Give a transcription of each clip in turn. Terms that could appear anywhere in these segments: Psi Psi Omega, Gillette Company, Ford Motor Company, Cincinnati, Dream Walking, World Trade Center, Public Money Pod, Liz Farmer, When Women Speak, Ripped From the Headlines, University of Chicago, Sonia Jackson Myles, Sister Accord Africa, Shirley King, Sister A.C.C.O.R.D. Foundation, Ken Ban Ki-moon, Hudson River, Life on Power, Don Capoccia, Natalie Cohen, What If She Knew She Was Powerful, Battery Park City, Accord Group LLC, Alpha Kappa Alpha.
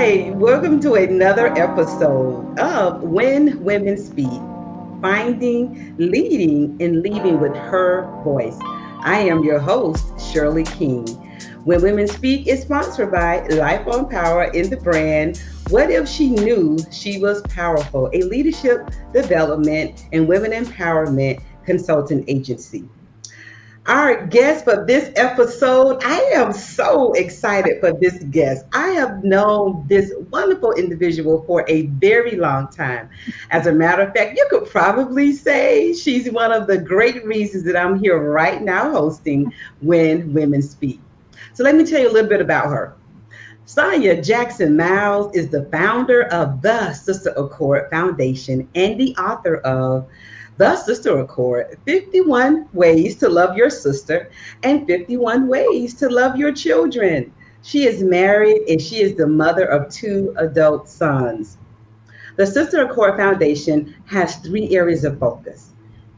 Hi, welcome to another episode of When Women Speak, Finding, Leading, and Leaving with Her Voice. I am your host, Shirley King. When Women Speak is sponsored by Life on Power in the brand, What If She Knew She Was Powerful, a leadership development and women empowerment consulting agency. Our guest for this episode, I am so excited for this guest. I have known this wonderful individual for a very long time. As a matter of fact, you could probably say she's one of the great reasons that I'm here right now hosting When Women Speak. So let me tell you a little bit about her. Sonia Jackson Myles is the founder of the Sister Accord Foundation and the author of The Sister Accord, 51 Ways to Love Your Sister and 51 Ways to Love Your Children. She is married and she is the mother of 2 adult sons. The Sister Accord Foundation has 3 areas of focus: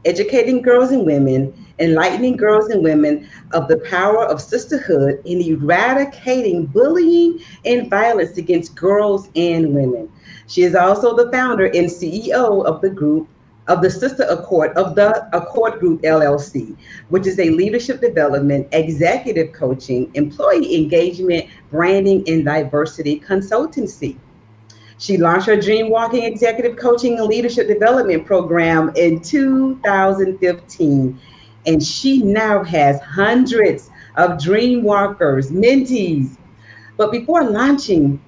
educating girls and women, enlightening girls and women of the power of sisterhood, and eradicating bullying and violence against girls and women. She is also the founder and CEO of the group of the Sister Accord of the Accord Group LLC, which is a leadership development, executive coaching, employee engagement, branding, and diversity consultancy. She launched her Dream Walking Executive Coaching and Leadership Development Program in 2015, and she now has hundreds of Dream Walkers, mentees. But before launching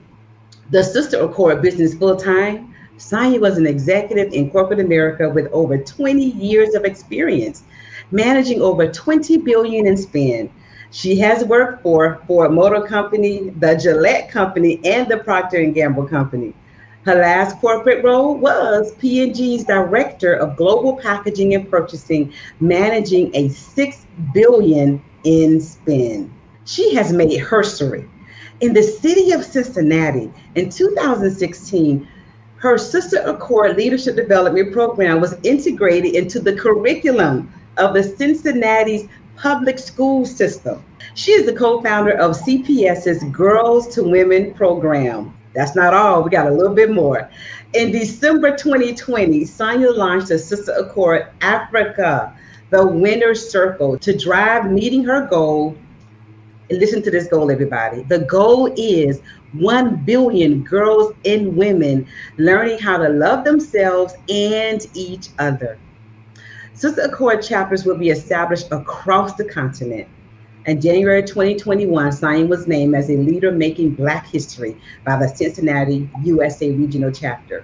the Sister Accord business full-time, Sonia was an executive in corporate America with over 20 years of experience, managing over $20 billion in spend. She has worked for Ford Motor Company, the Gillette Company, and the Procter & Gamble Company. Her last corporate role was P&G's Director of Global Packaging and Purchasing, managing a $6 billion in spend. She has made history. In the city of Cincinnati in 2016, her Sister Accord Leadership Development Program was integrated into the curriculum of the Cincinnati's public school system. She is the co-founder of CPS's Girls to Women program. That's not all, we got a little bit more. In December 2020, Sonia launched the Sister Accord Africa, the Winner's Circle, to drive meeting her goal. And listen to this goal, everybody. The goal is 1 billion girls and women learning how to love themselves and each other. Sister Accord chapters will be established across the continent. In January 2021, Sonia was named as a leader making Black history by the Cincinnati USA Regional Chapter.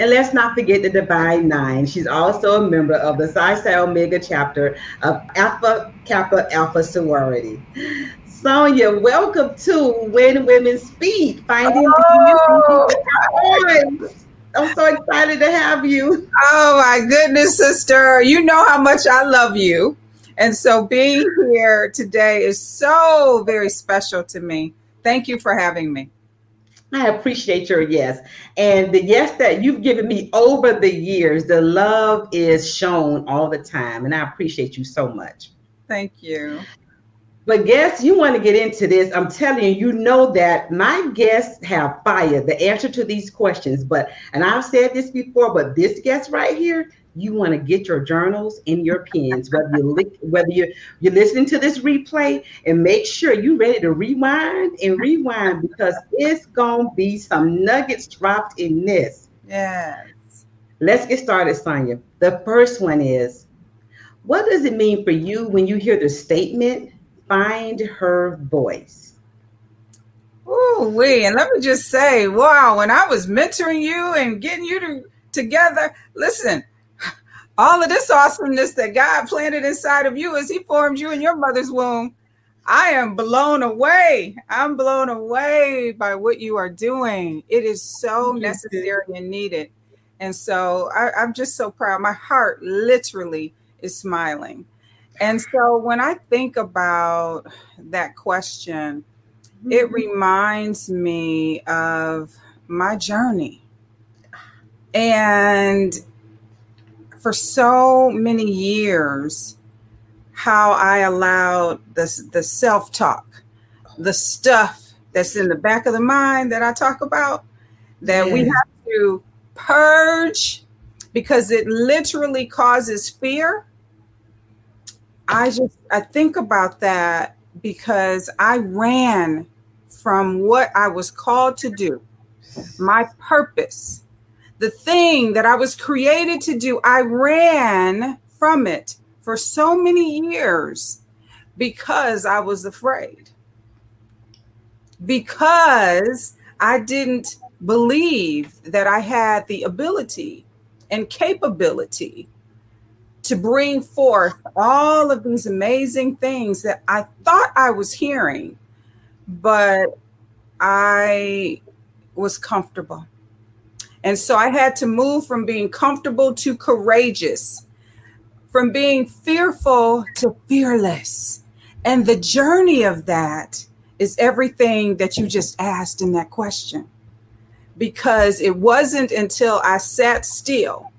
And let's not forget the Divine Nine. She's also a member of the Psi Psi Omega chapter of Alpha Kappa Alpha sorority. Sonia, welcome to When Women Speak. Finding you. I'm so excited to have you. Oh my goodness, sister. You know how much I love you. And so being here today is so very special to me. Thank you for having me. I appreciate your yes. And the yes that you've given me over the years, the love is shown all the time. And I appreciate you so much. Thank you. But guests, you want to get into this. I'm telling you, you know that my guests have fire, the answer to these questions. But, and I've said this before, but this guest right here, you want to get your journals and your pens, whether you're listening to this replay, and make sure you're ready to rewind and rewind, because it's going to be some nuggets dropped in this. Yes. Let's get started, Sonia. The first one is, what does it mean for you when you hear the statement, find her voice? Ooh-wee, and let me just say, wow, when I was mentoring you and getting you together, listen, all of this awesomeness that God planted inside of you as he formed you in your mother's womb, I am blown away. I'm blown away by what you are doing. It is so necessary and needed. And so I'm just so proud. My heart literally is smiling. And so when I think about that question, it reminds me of my journey. And for so many years, how I allowed the self-talk, the stuff that's in the back of the mind that I talk about, that we have to purge because it literally causes fear. I think about that because I ran from what I was called to do, my purpose, the thing that I was created to do. I ran from it for so many years because I was afraid, because I didn't believe that I had the ability and capability to bring forth all of these amazing things that I thought I was hearing, but I was comfortable. And so I had to move from being comfortable to courageous, from being fearful to fearless. And the journey of that is everything that you just asked in that question, because it wasn't until I sat still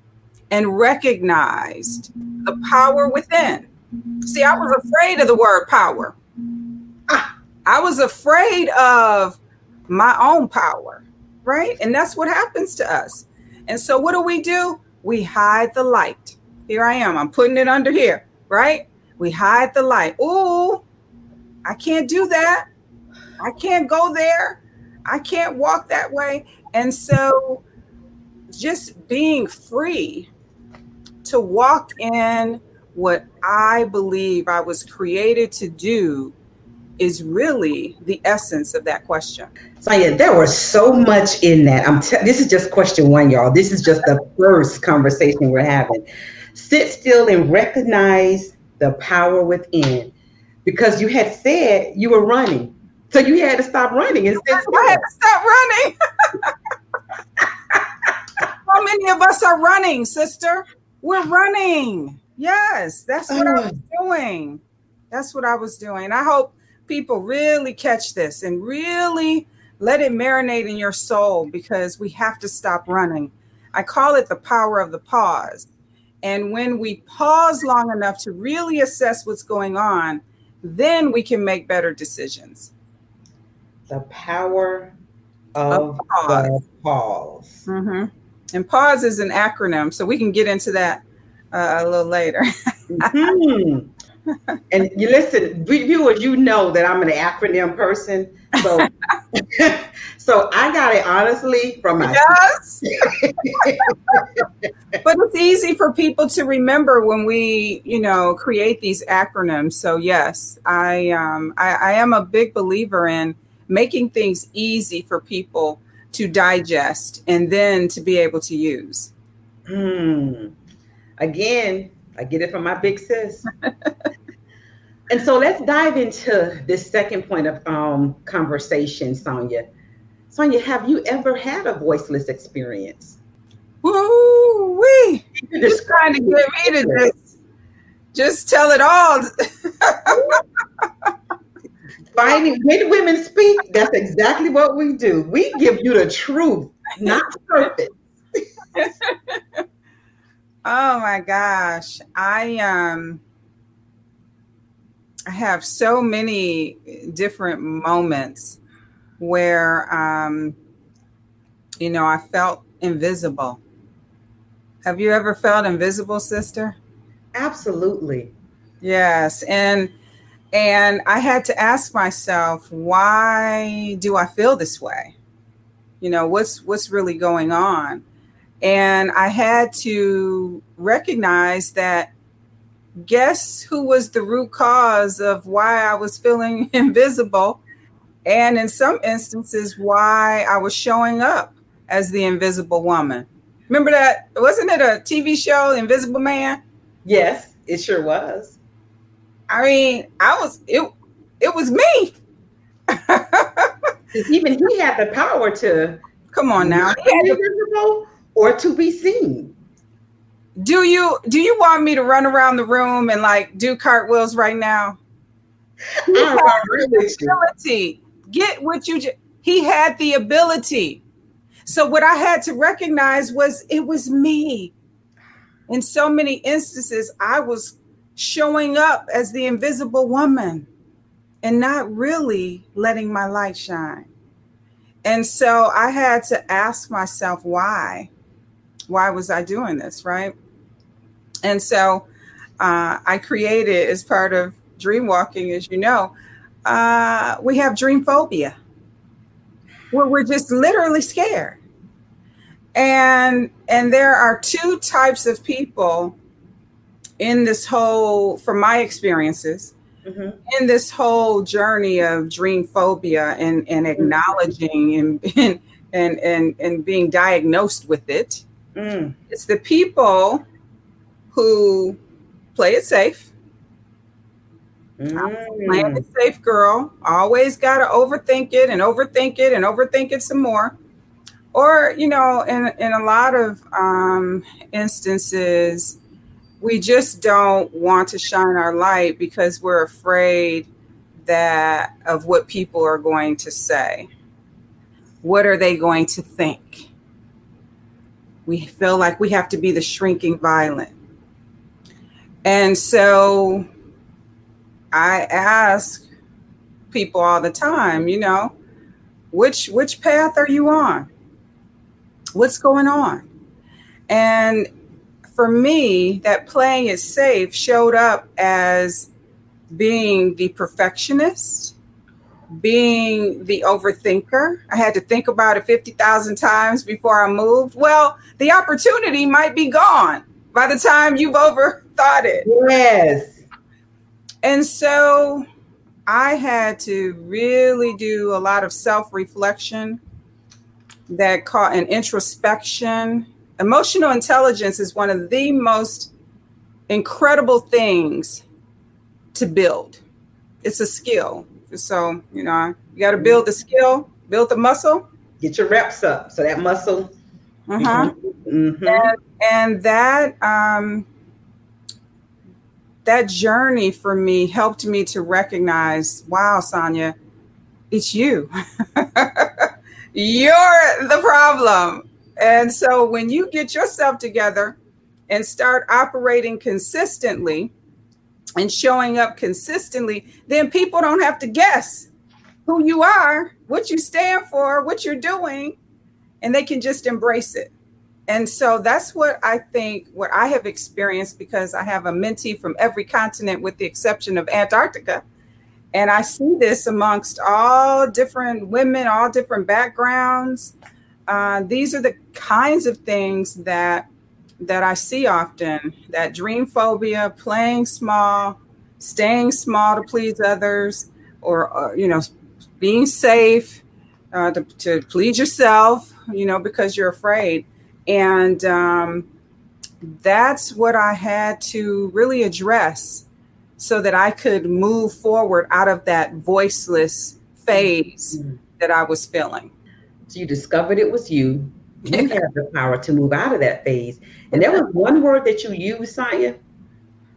and recognized the power within. See, I was afraid of the word power. I was afraid of my own power, right? And that's what happens to us. And so what do? We hide the light. Here I am. I'm putting it under here, right? We hide the light. Ooh, I can't do that. I can't go there. I can't walk that way. And so just being free to walk in what I believe I was created to do is really the essence of that question. Sonia, there was so much in that. This is just question one, y'all. This is just the first conversation we're having. Sit still and recognize the power within, because you had said you were running. So you had to stop running. And I had to stop running. How many of us are running, sister? We're running. Yes, that's what I was doing. That's what I was doing. I hope people really catch this and really let it marinate in your soul, because we have to stop running. I call it the power of the pause. And when we pause long enough to really assess what's going on, then we can make better decisions. The power of the pause. Mm-hmm. And PAWS is an acronym, so we can get into that a little later. Mm-hmm. And you listen, viewers, you know that I'm an acronym person. So, so I got it honestly from myself. Yes. But it's easy for people to remember when we, create these acronyms. So yes, I am a big believer in making things easy for people to digest and then to be able to use. Again, I get it from my big sis. And so let's dive into this second point of conversation, Sonia. Sonia, have you ever had a voiceless experience? Woo-wee! You're just trying to get me to just tell it all. When Women Speak, that's exactly what we do. We give you the truth, not purpose. Oh my gosh. I have so many different moments where, I felt invisible. Have you ever felt invisible, sister? Absolutely. Yes. And I had to ask myself, why do I feel this way? What's really going on? And I had to recognize that, guess who was the root cause of why I was feeling invisible? And in some instances, why I was showing up as the invisible woman. Remember that? Wasn't it a TV show, The Invisible Man? Yes, it sure was. I mean, it was me. Even he had the power to come on now. He had invisible or to be seen. Do you want me to run around the room and like do cartwheels right now? He had the ability. So what I had to recognize was it was me. In so many instances, I was showing up as the invisible woman. and not really letting my light shine. And so I had to ask myself, why? Why was I doing this, right? And so I created, as part of dream walking, as you know, we have dream phobia, where we're just literally scared. And there are two types of people in this whole, from my experiences, mm-hmm. in this whole journey of dream phobia and acknowledging and being diagnosed with it. Mm. It's the people who play it safe. I'm playing it safe, girl. Always got to overthink it and overthink it and overthink it some more. Or, you know, in a lot of instances, we just don't want to shine our light because we're afraid that of what people are going to say. What are they going to think? We feel like we have to be the shrinking violet. And so I ask people all the time, you know, which path are you on? What's going on? And for me, that playing it safe showed up as being the perfectionist, being the overthinker. I had to think about it 50,000 times before I moved. Well, the opportunity might be gone by the time you've overthought it. Yes. And so I had to really do a lot of self-reflection. That caught an introspection. Emotional intelligence is one of the most incredible things to build. It's a skill. So, you know, you got to build the skill, build the muscle. Get your reps up. So that muscle. Uh-huh. Mm-hmm. And that, that journey for me helped me to recognize, wow, Sonia, it's you. You're the problem. And so when you get yourself together and start operating consistently and showing up consistently, then people don't have to guess who you are, what you stand for, what you're doing, and they can just embrace it. And so that's what I think, what I have experienced, because I have a mentee from every continent with the exception of Antarctica. And I see this amongst all different women, all different backgrounds. These are the kinds of things that I see often, that dream phobia, playing small, staying small to please others, or you know, being safe to please yourself, you know, because you're afraid. And that's what I had to really address, so that I could move forward out of that voiceless phase mm-hmm. that I was feeling. So you discovered it was you. You have the power to move out of that phase. And there was one word that you used, Sonia,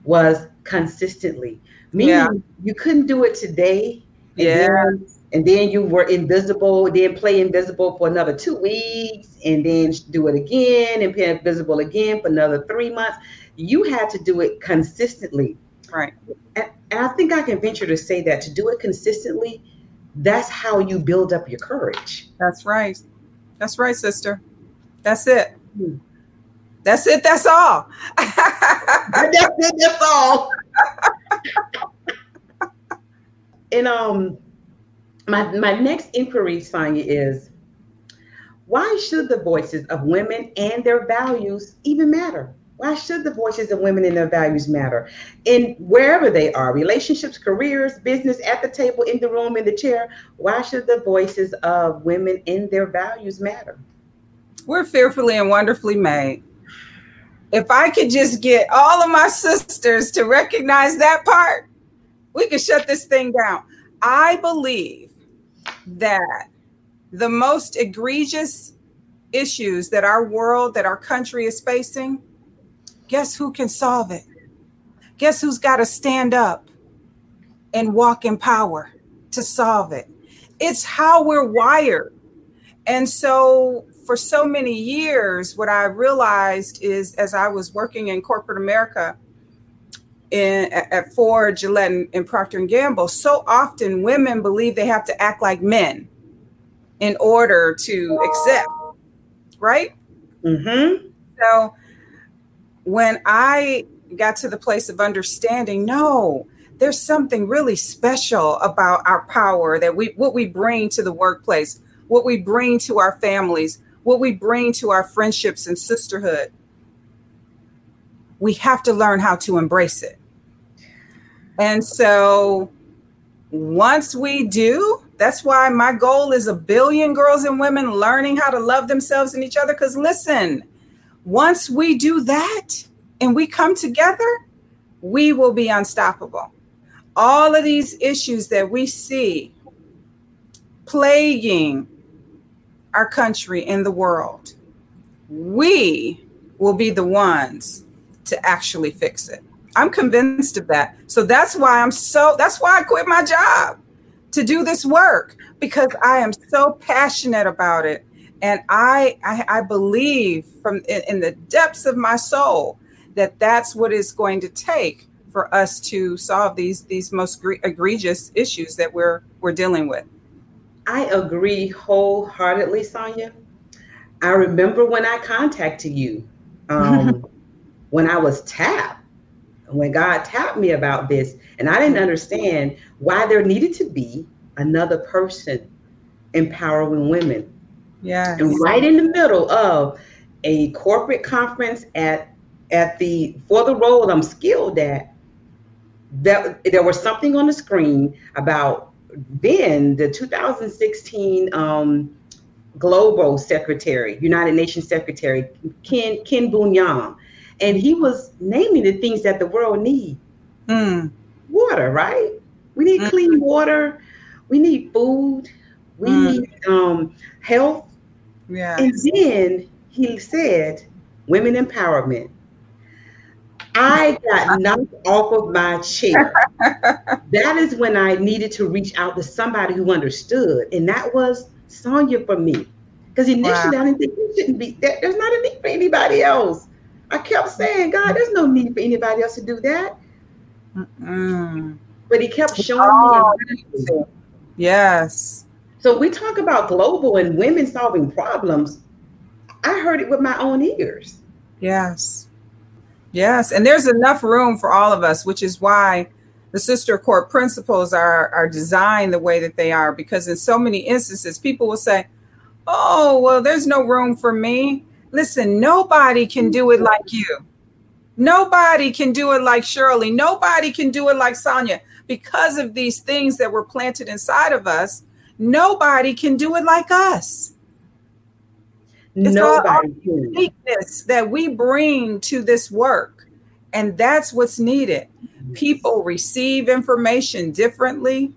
was consistently. Meaning you couldn't do it today. And then you were invisible, then play invisible for another 2 weeks, and then do it again and play invisible again for another 3 months. You had to do it consistently. Right. And I think I can venture to say that to do it consistently, that's how you build up your courage. That's right. That's right, sister. That's it. That's it. That's all. That's it. That's all. And my next inquiry, Sonia, is why should the voices of women and their values even matter? Why should the voices of women and their values matter? And wherever they are, relationships, careers, business, at the table, in the room, in the chair, why should the voices of women and their values matter? We're fearfully and wonderfully made. If I could just get all of my sisters to recognize that part, we could shut this thing down. I believe that the most egregious issues that our world, that our country is facing, guess who can solve it? Guess who's got to stand up and walk in power to solve it? It's how we're wired. And so for so many years, what I realized is, as I was working in corporate America, at Ford, Gillette, and Procter & Gamble, so often women believe they have to act like men in order to accept, right? Mm-hmm. So when I got to the place of understanding, no, there's something really special about our power, that what we bring to the workplace, what we bring to our families, what we bring to our friendships and sisterhood. We have to learn how to embrace it. And so once we do, that's why my goal is 1 billion girls and women learning how to love themselves and each other. Because listen, once we do that and we come together, we will be unstoppable. All of these issues that we see plaguing our country and the world, we will be the ones to actually fix it. I'm convinced of that. So that's why I quit my job to do this work, because I am so passionate about it. And I believe from in the depths of my soul that that's what it's going to take for us to solve these most egregious issues that we're dealing with. I agree wholeheartedly, Sonia. I remember when I contacted you, when I was tapped, when God tapped me about this, and I didn't understand why there needed to be another person empowering women. Yes. And right in the middle of a corporate conference for the role I'm skilled at, that there was something on the screen about then the 2016 global secretary, United Nations secretary, Ken Ban Ki-moon. And he was naming the things that the world needs. Mm. Water, right? We need clean water. We need food. We need health. Yes. And then he said, women empowerment. I got knocked off of my chair. That is when I needed to reach out to somebody who understood. And that was Sonia for me. Because initially I didn't think you shouldn't be that. There's not a need for anybody else. I kept saying, God, there's no need for anybody else to do that. Mm-mm. But he kept showing me. Yes. So we talk about global and women solving problems. I heard it with my own ears. Yes. Yes. And there's enough room for all of us, which is why the Sister Accord principles are designed the way that they are. Because in so many instances, people will say, oh, well, there's no room for me. Listen, nobody can do it like you. Nobody can do it like Shirley. Nobody can do it like Sonia. Because of these things that were planted inside of us, nobody can do it like us. Nobody. It's all the uniqueness that we bring to this work. And that's what's needed. People receive information differently.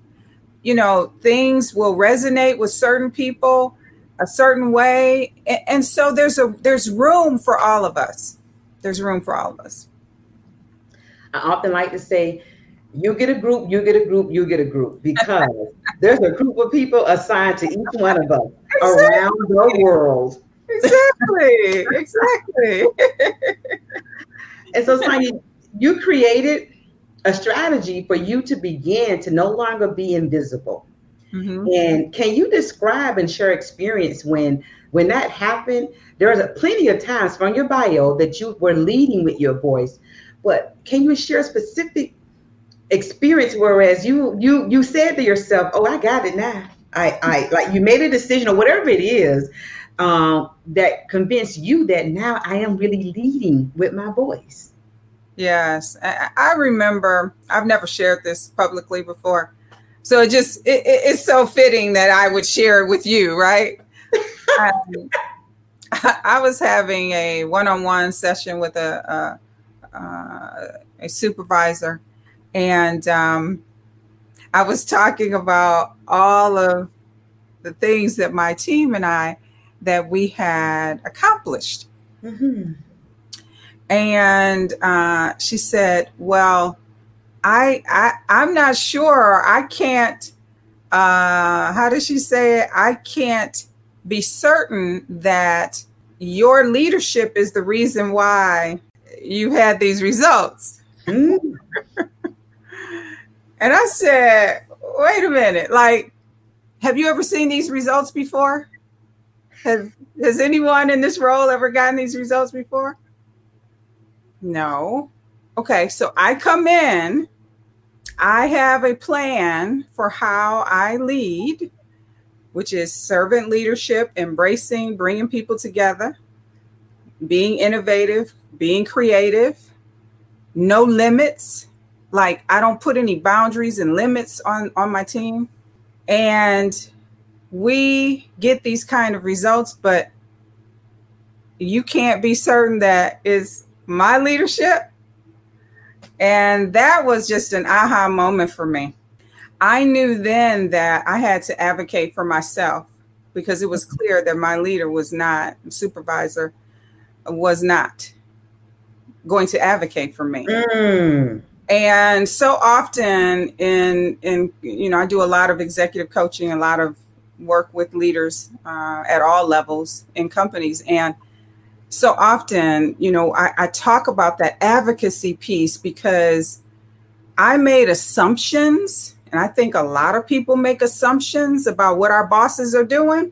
You know, things will resonate with certain people a certain way. And so there's room for all of us. There's room for all of us. I often like to say, you get a group, you get a group, you get a group, because there's a group of people assigned to each one of us around the world. Exactly, exactly. And so Sonia, you created a strategy for you to begin to no longer be invisible. Mm-hmm. And can you describe and share experience when that happened? There's plenty of times from your bio that you were leading with your voice, but can you share a specific experience whereas you said to yourself, oh, I got it now. I like you made a decision or whatever it is that convinced you that now I am really leading with my voice. Yes, I remember, I've never shared this publicly before. So it's so fitting that I would share it with you, right? I was having a one-on-one session with a supervisor, and I was talking about all of the things that my team and I, that we had accomplished. Mm-hmm. And she said, well, I'm not sure. I can't, how did she say it? I can't be certain that your leadership is the reason why you had these results. And I said, wait a minute, like, have you ever seen these results before? Has anyone in this role ever gotten these results before? No. Okay, so I come in, I have a plan for how I lead, which is servant leadership, embracing, bringing people together, being innovative, being creative, no limits. Like, I don't put any boundaries and limits on my team. And we get these kind of results, but you can't be certain that is my leadership. And that was just an aha moment for me. I knew then that I had to advocate for myself, because it was clear that my leader was not, supervisor was not going to advocate for me. Mm. And so often in, you know, I do a lot of executive coaching, a lot of work with leaders at all levels in companies. And so often, you know, I talk about that advocacy piece, because I made assumptions, and I think a lot of people make assumptions about what our bosses are doing.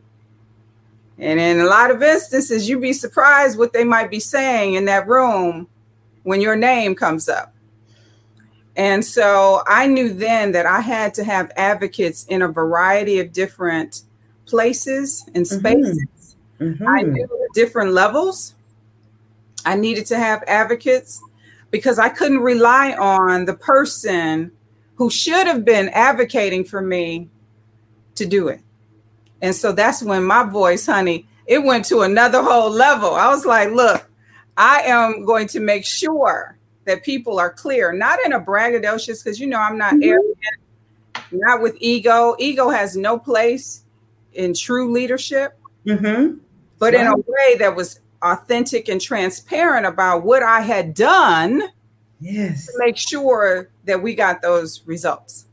And in a lot of instances, you'd be surprised what they might be saying in that room when your name comes up. And so I knew then that I had to have advocates in a variety of different places and spaces. Mm-hmm. I knew different levels. I needed to have advocates, because I couldn't rely on the person who should have been advocating for me to do it. And so that's when my voice, honey, it went to another whole level. I was like, look, I am going to make sure that people are clear, not in a braggadocious, because, you know, I'm not arrogant, not with ego. Ego has no place in true leadership, but in a way that was authentic and transparent about what I had done to make sure that we got those results.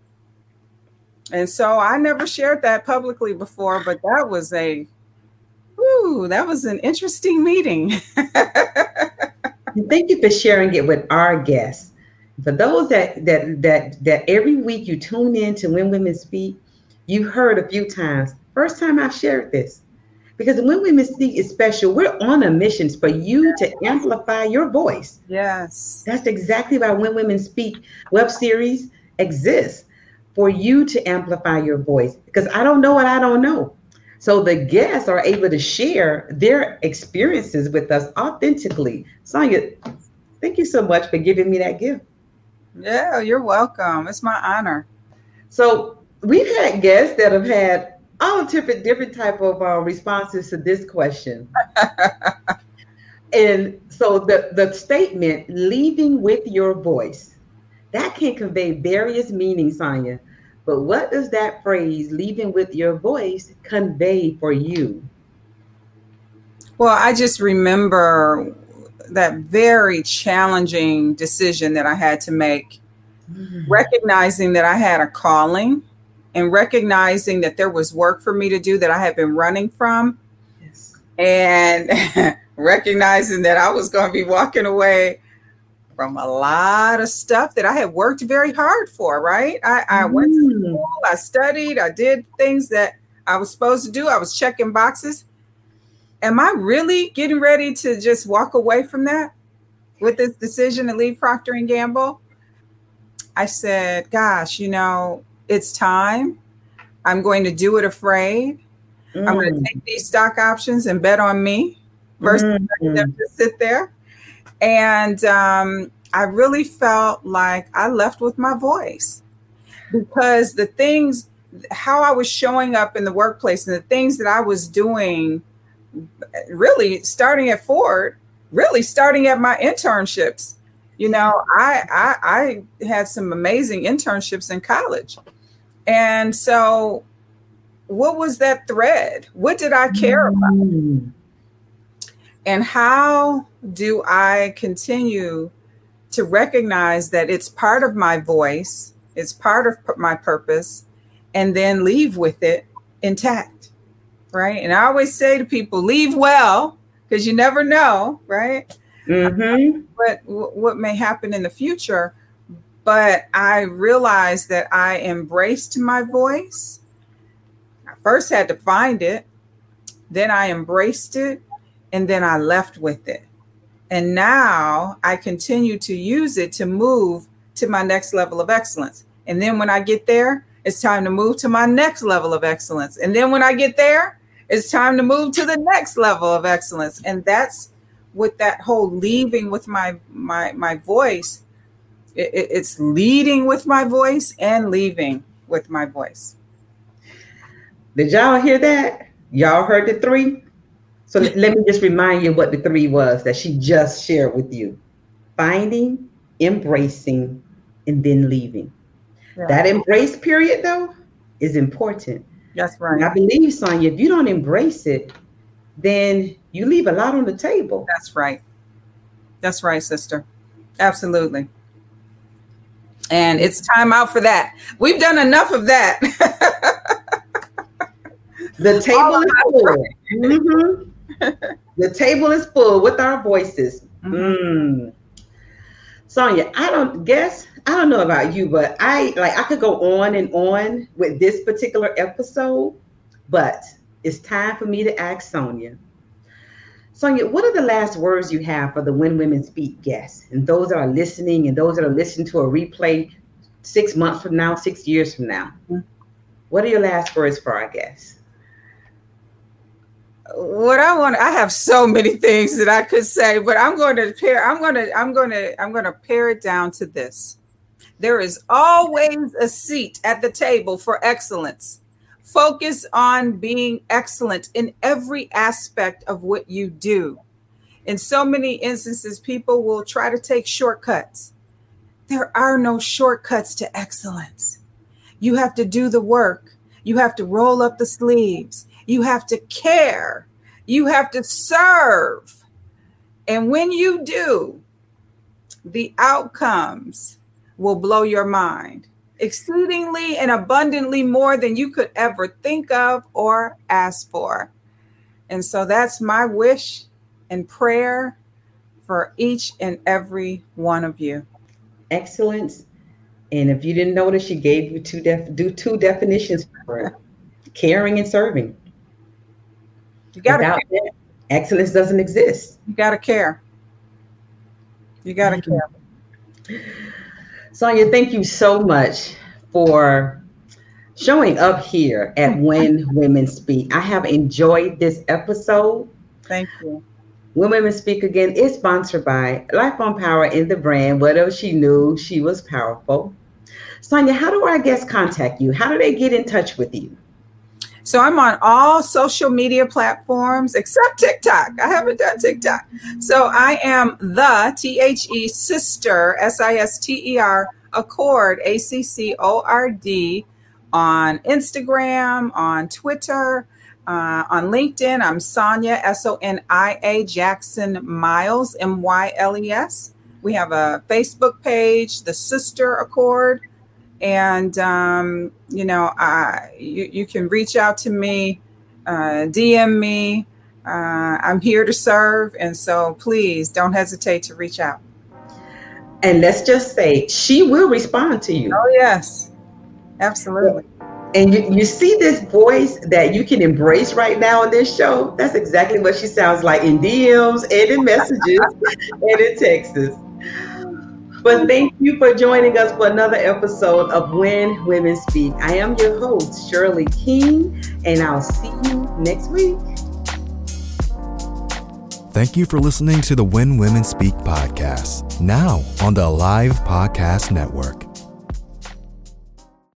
And so I never shared that publicly before, but that was an interesting meeting. Thank you for sharing it with our guests. For those that every week you tune in to When Women Speak, you heard a few times. First time I've shared this, because When Women Speak is special. We're on a mission for you to amplify your voice. Yes. That's exactly why When Women Speak web series exists, for you to amplify your voice, because I don't know what I don't know. So the guests are able to share their experiences with us authentically. Sonia, thank you so much for giving me that gift. Yeah, you're welcome. It's my honor. So we've had guests that have had all different type of responses to this question. And so the statement, leading with your voice, that can convey various meanings, Sonia. But what does that phrase, leaving with your voice, convey for you? Well, I just remember that very challenging decision that I had to make, recognizing that I had a calling and recognizing that there was work for me to do that I had been running from, and recognizing that I was going to be walking away from a lot of stuff that I had worked very hard for, right? I went to school, I studied, I did things that I was supposed to do. I was checking boxes. Am I really getting ready to just walk away from that with this decision to leave Procter & Gamble? I said, gosh, you know, it's time. I'm going to do it afraid. I'm going to take these stock options and bet on me versus letting them just sit there. And I really felt like I left with my voice, because the things, how I was showing up in the workplace and the things that I was doing, really starting at Ford, really starting at my internships. You know, I had some amazing internships in college. And so what was that thread? What did I care about? And how do I continue to recognize that it's part of my voice, it's part of my purpose, and then leave with it intact, right? And I always say to people, leave well, because you never know, right? mm-hmm. what may happen in the future. But I realized that I embraced my voice. I first had to find it. Then I embraced it. And then I left with it. And now I continue to use it to move to my next level of excellence. And then when I get there, it's time to move to my next level of excellence. And then when I get there, it's time to move to the next level of excellence. And that's what that whole leaving with my voice. It's leading with my voice and leaving with my voice. Did y'all hear that? Y'all heard the three? So let me just remind you what the three was that she just shared with you. Finding, embracing, and then leaving. Yeah. That embrace period, though, is important. That's right. And I believe, Sonia, if you don't embrace it, then you leave a lot on the table. That's right. That's right, sister. Absolutely. And it's time out for that. We've done enough of that. The table is full. Mm-hmm. The table is full with our voices. Mm-hmm. Sonia, I don't know about you, but I could go on and on with this particular episode, but it's time for me to ask Sonia. Sonia, what are the last words you have for the When Women Speak guests and those that are listening and those that are listening to a replay 6 months from now, 6 years from now? Mm-hmm. What are your last words for our guests? What I have so many things that I could say, but I'm going to pare it down to this. There is always a seat at the table for excellence. Focus on being excellent in every aspect of what you do. In so many instances, people will try to take shortcuts. There are no shortcuts to excellence. You have to do the work. You have to roll up the sleeves. You have to care. You have to serve. And when you do, the outcomes will blow your mind, exceedingly and abundantly more than you could ever think of or ask for. And so that's my wish and prayer for each and every one of you. Excellence. And if you didn't notice, she gave you two definitions for it. Caring and serving. You gotta care. That, excellence doesn't exist. You gotta care. You gotta care. Sonia, thank you so much for showing up here at When Women Speak. I have enjoyed this episode. Thank you. When Women Speak Again is sponsored by Life on Power and the brand What If She Knew She Was Powerful. Sonia, how do our guests contact you? How do they get in touch with you? So I'm on all social media platforms except TikTok. I haven't done TikTok. So I am the THE Sister, SISTER, Accord, ACCORD, on Instagram, on Twitter, on LinkedIn. I'm Sonia, SONIA Jackson Myles, MYLES. We have a Facebook page, The Sister Accord. And, you can reach out to me, DM me. I'm here to serve. And so please don't hesitate to reach out. And let's just say she will respond to you. Oh, yes, absolutely. And you see this voice that you can embrace right now on this show. That's exactly what she sounds like in DMs and in messages and in texts. But thank you for joining us for another episode of When Women Speak. I am your host, Shirley King, and I'll see you next week. Thank you for listening to the When Women Speak podcast, now on the Alive Podcast Network.